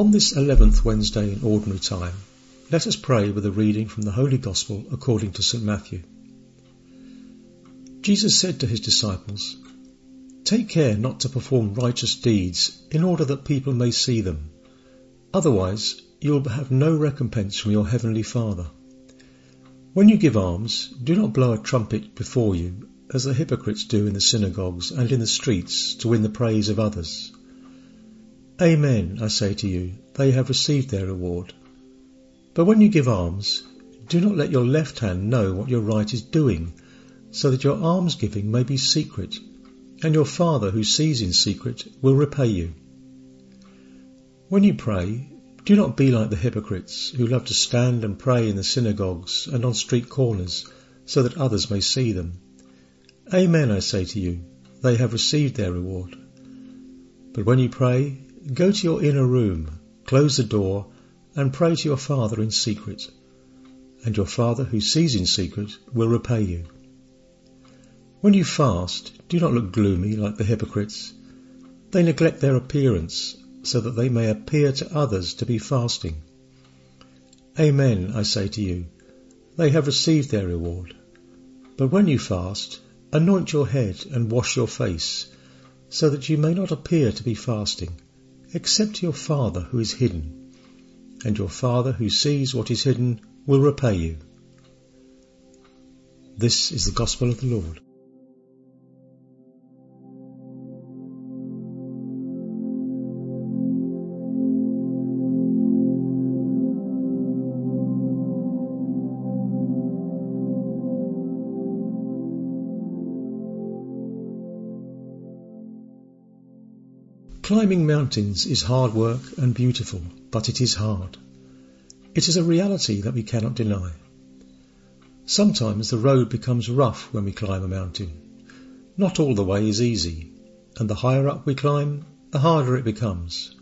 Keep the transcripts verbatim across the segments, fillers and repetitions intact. On this eleventh Wednesday in Ordinary Time, let us pray with a reading from the Holy Gospel according to Saint Matthew. Jesus said to his disciples, "Take care not to perform righteous deeds in order that people may see them. Otherwise, you will have no recompense from your heavenly Father. When you give alms, do not blow a trumpet before you, as the hypocrites do in the synagogues and in the streets, to win the praise of others. Amen, I say to you, they have received their reward. But when you give alms, do not let your left hand know what your right is doing, so that your almsgiving may be secret, and your Father who sees in secret will repay you. When you pray, do not be like the hypocrites, who love to stand and pray in the synagogues and on street corners, so that others may see them. Amen, I say to you, they have received their reward. But when you pray, go to your inner room, close the door, and pray to your Father in secret, and your Father who sees in secret will repay you. When you fast, do not look gloomy like the hypocrites. They neglect their appearance, so that they may appear to others to be fasting. Amen, I say to you, they have received their reward. But when you fast, anoint your head and wash your face, so that you may not appear to be fasting, except to your Father who is hidden, and your Father who sees what is hidden will repay you." This is the Gospel of the Lord. Climbing mountains is hard work and beautiful, but it is hard. It is a reality that we cannot deny. Sometimes the road becomes rough when we climb a mountain. Not all the way is easy, and the higher up we climb, the harder it becomes.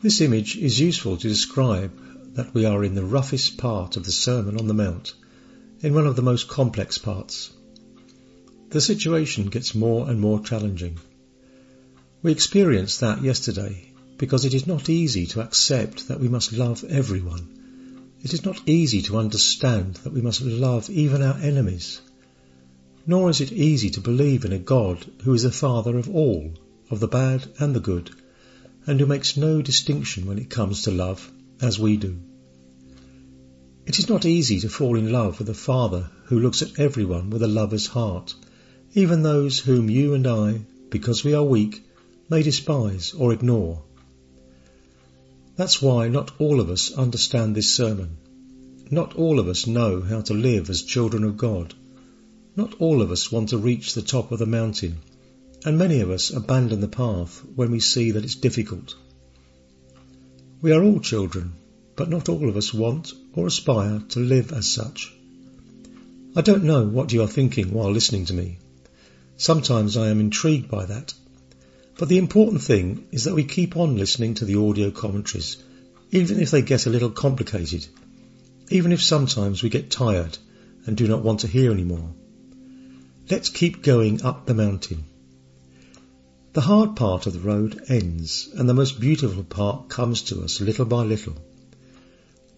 This image is useful to describe that we are in the roughest part of the Sermon on the Mount, in one of the most complex parts. The situation gets more and more challenging. We experienced that yesterday because it is not easy to accept that we must love everyone. It is not easy to understand that we must love even our enemies. Nor is it easy to believe in a God who is the Father of all, of the bad and the good, and who makes no distinction when it comes to love, as we do. It is not easy to fall in love with a Father who looks at everyone with a lover's heart, even those whom you and I, because we are weak, may despise or ignore. That's why not all of us understand this sermon. Not all of us know how to live as children of God. Not all of us want to reach the top of the mountain, and many of us abandon the path when we see that it's difficult. We are all children, but not all of us want or aspire to live as such. I don't know what you are thinking while listening to me. Sometimes I am intrigued by that. But the important thing is that we keep on listening to the audio commentaries, even if they get a little complicated, even if sometimes we get tired and do not want to hear anymore. Let's keep going up the mountain. The hard part of the road ends, and the most beautiful part comes to us little by little.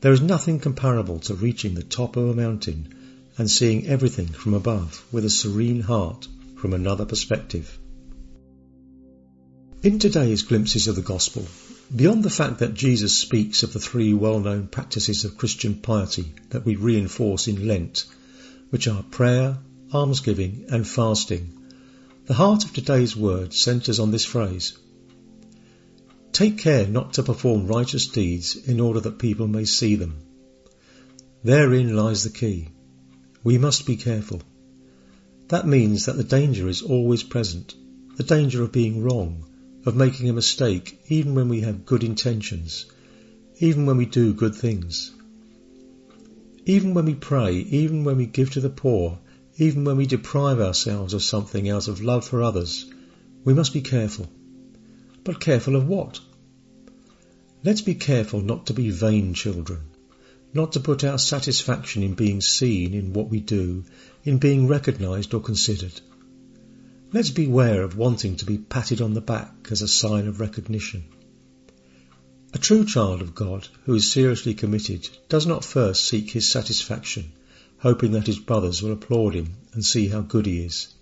There is nothing comparable to reaching the top of a mountain and seeing everything from above with a serene heart from another perspective. In today's glimpses of the Gospel, beyond the fact that Jesus speaks of the three well-known practices of Christian piety that we reinforce in Lent, which are prayer, almsgiving and fasting, the heart of today's word centres on this phrase: "Take care not to perform righteous deeds in order that people may see them." Therein lies the key. We must be careful. That means that the danger is always present, the danger of being wrong, of making a mistake even when we have good intentions, even when we do good things. Even when we pray, even when we give to the poor, even when we deprive ourselves of something out of love for others, we must be careful. But careful of what? Let's be careful not to be vain children, not to put our satisfaction in being seen in what we do, in being recognised or considered. Let's beware of wanting to be patted on the back as a sign of recognition. A true child of God who is seriously committed does not first seek his satisfaction, hoping that his brothers will applaud him and see how good he is.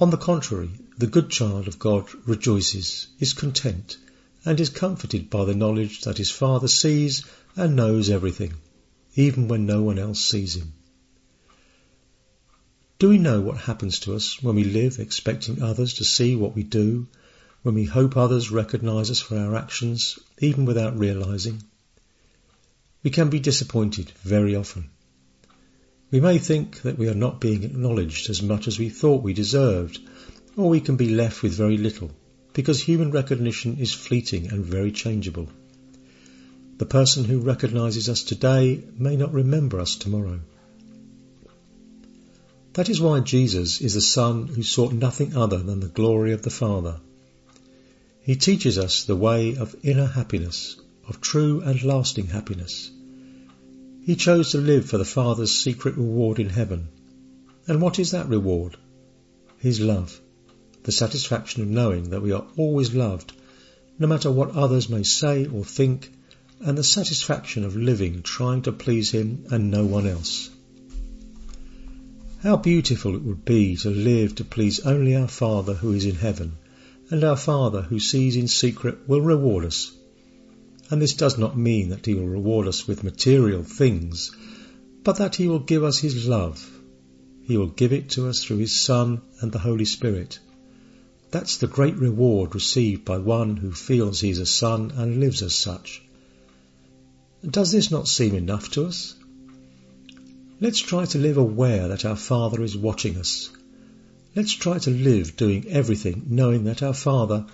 On the contrary, the good child of God rejoices, is content, and is comforted by the knowledge that his Father sees and knows everything, even when no one else sees him. Do we know what happens to us when we live expecting others to see what we do, when we hope others recognize us for our actions, even without realizing? We can be disappointed very often. We may think that we are not being acknowledged as much as we thought we deserved, or we can be left with very little, because human recognition is fleeting and very changeable. The person who recognizes us today may not remember us tomorrow. That is why Jesus is the Son who sought nothing other than the glory of the Father. He teaches us the way of inner happiness, of true and lasting happiness. He chose to live for the Father's secret reward in heaven. And what is that reward? His love. The satisfaction of knowing that we are always loved, no matter what others may say or think, and the satisfaction of living trying to please him and no one else. How beautiful it would be to live to please only our Father who is in heaven, and our Father who sees in secret will reward us. And this does not mean that he will reward us with material things, but that he will give us his love. He will give it to us through his Son and the Holy Spirit. That's the great reward received by one who feels he is a son and lives as such. Does this not seem enough to us? Let's try to live aware that our Father is watching us. Let's try to live doing everything knowing that our Father,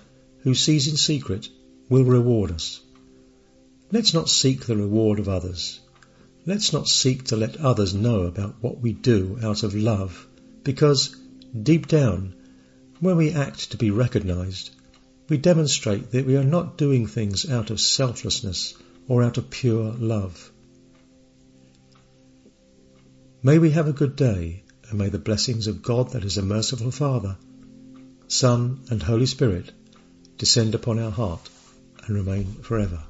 who sees in secret, will reward us. Let's not seek the reward of others. Let's not seek to let others know about what we do out of love, because, deep down, when we act to be recognized, we demonstrate that we are not doing things out of selflessness or out of pure love. May we have a good day, and may the blessings of God that is a merciful Father, Son and Holy Spirit descend upon our heart and remain forever.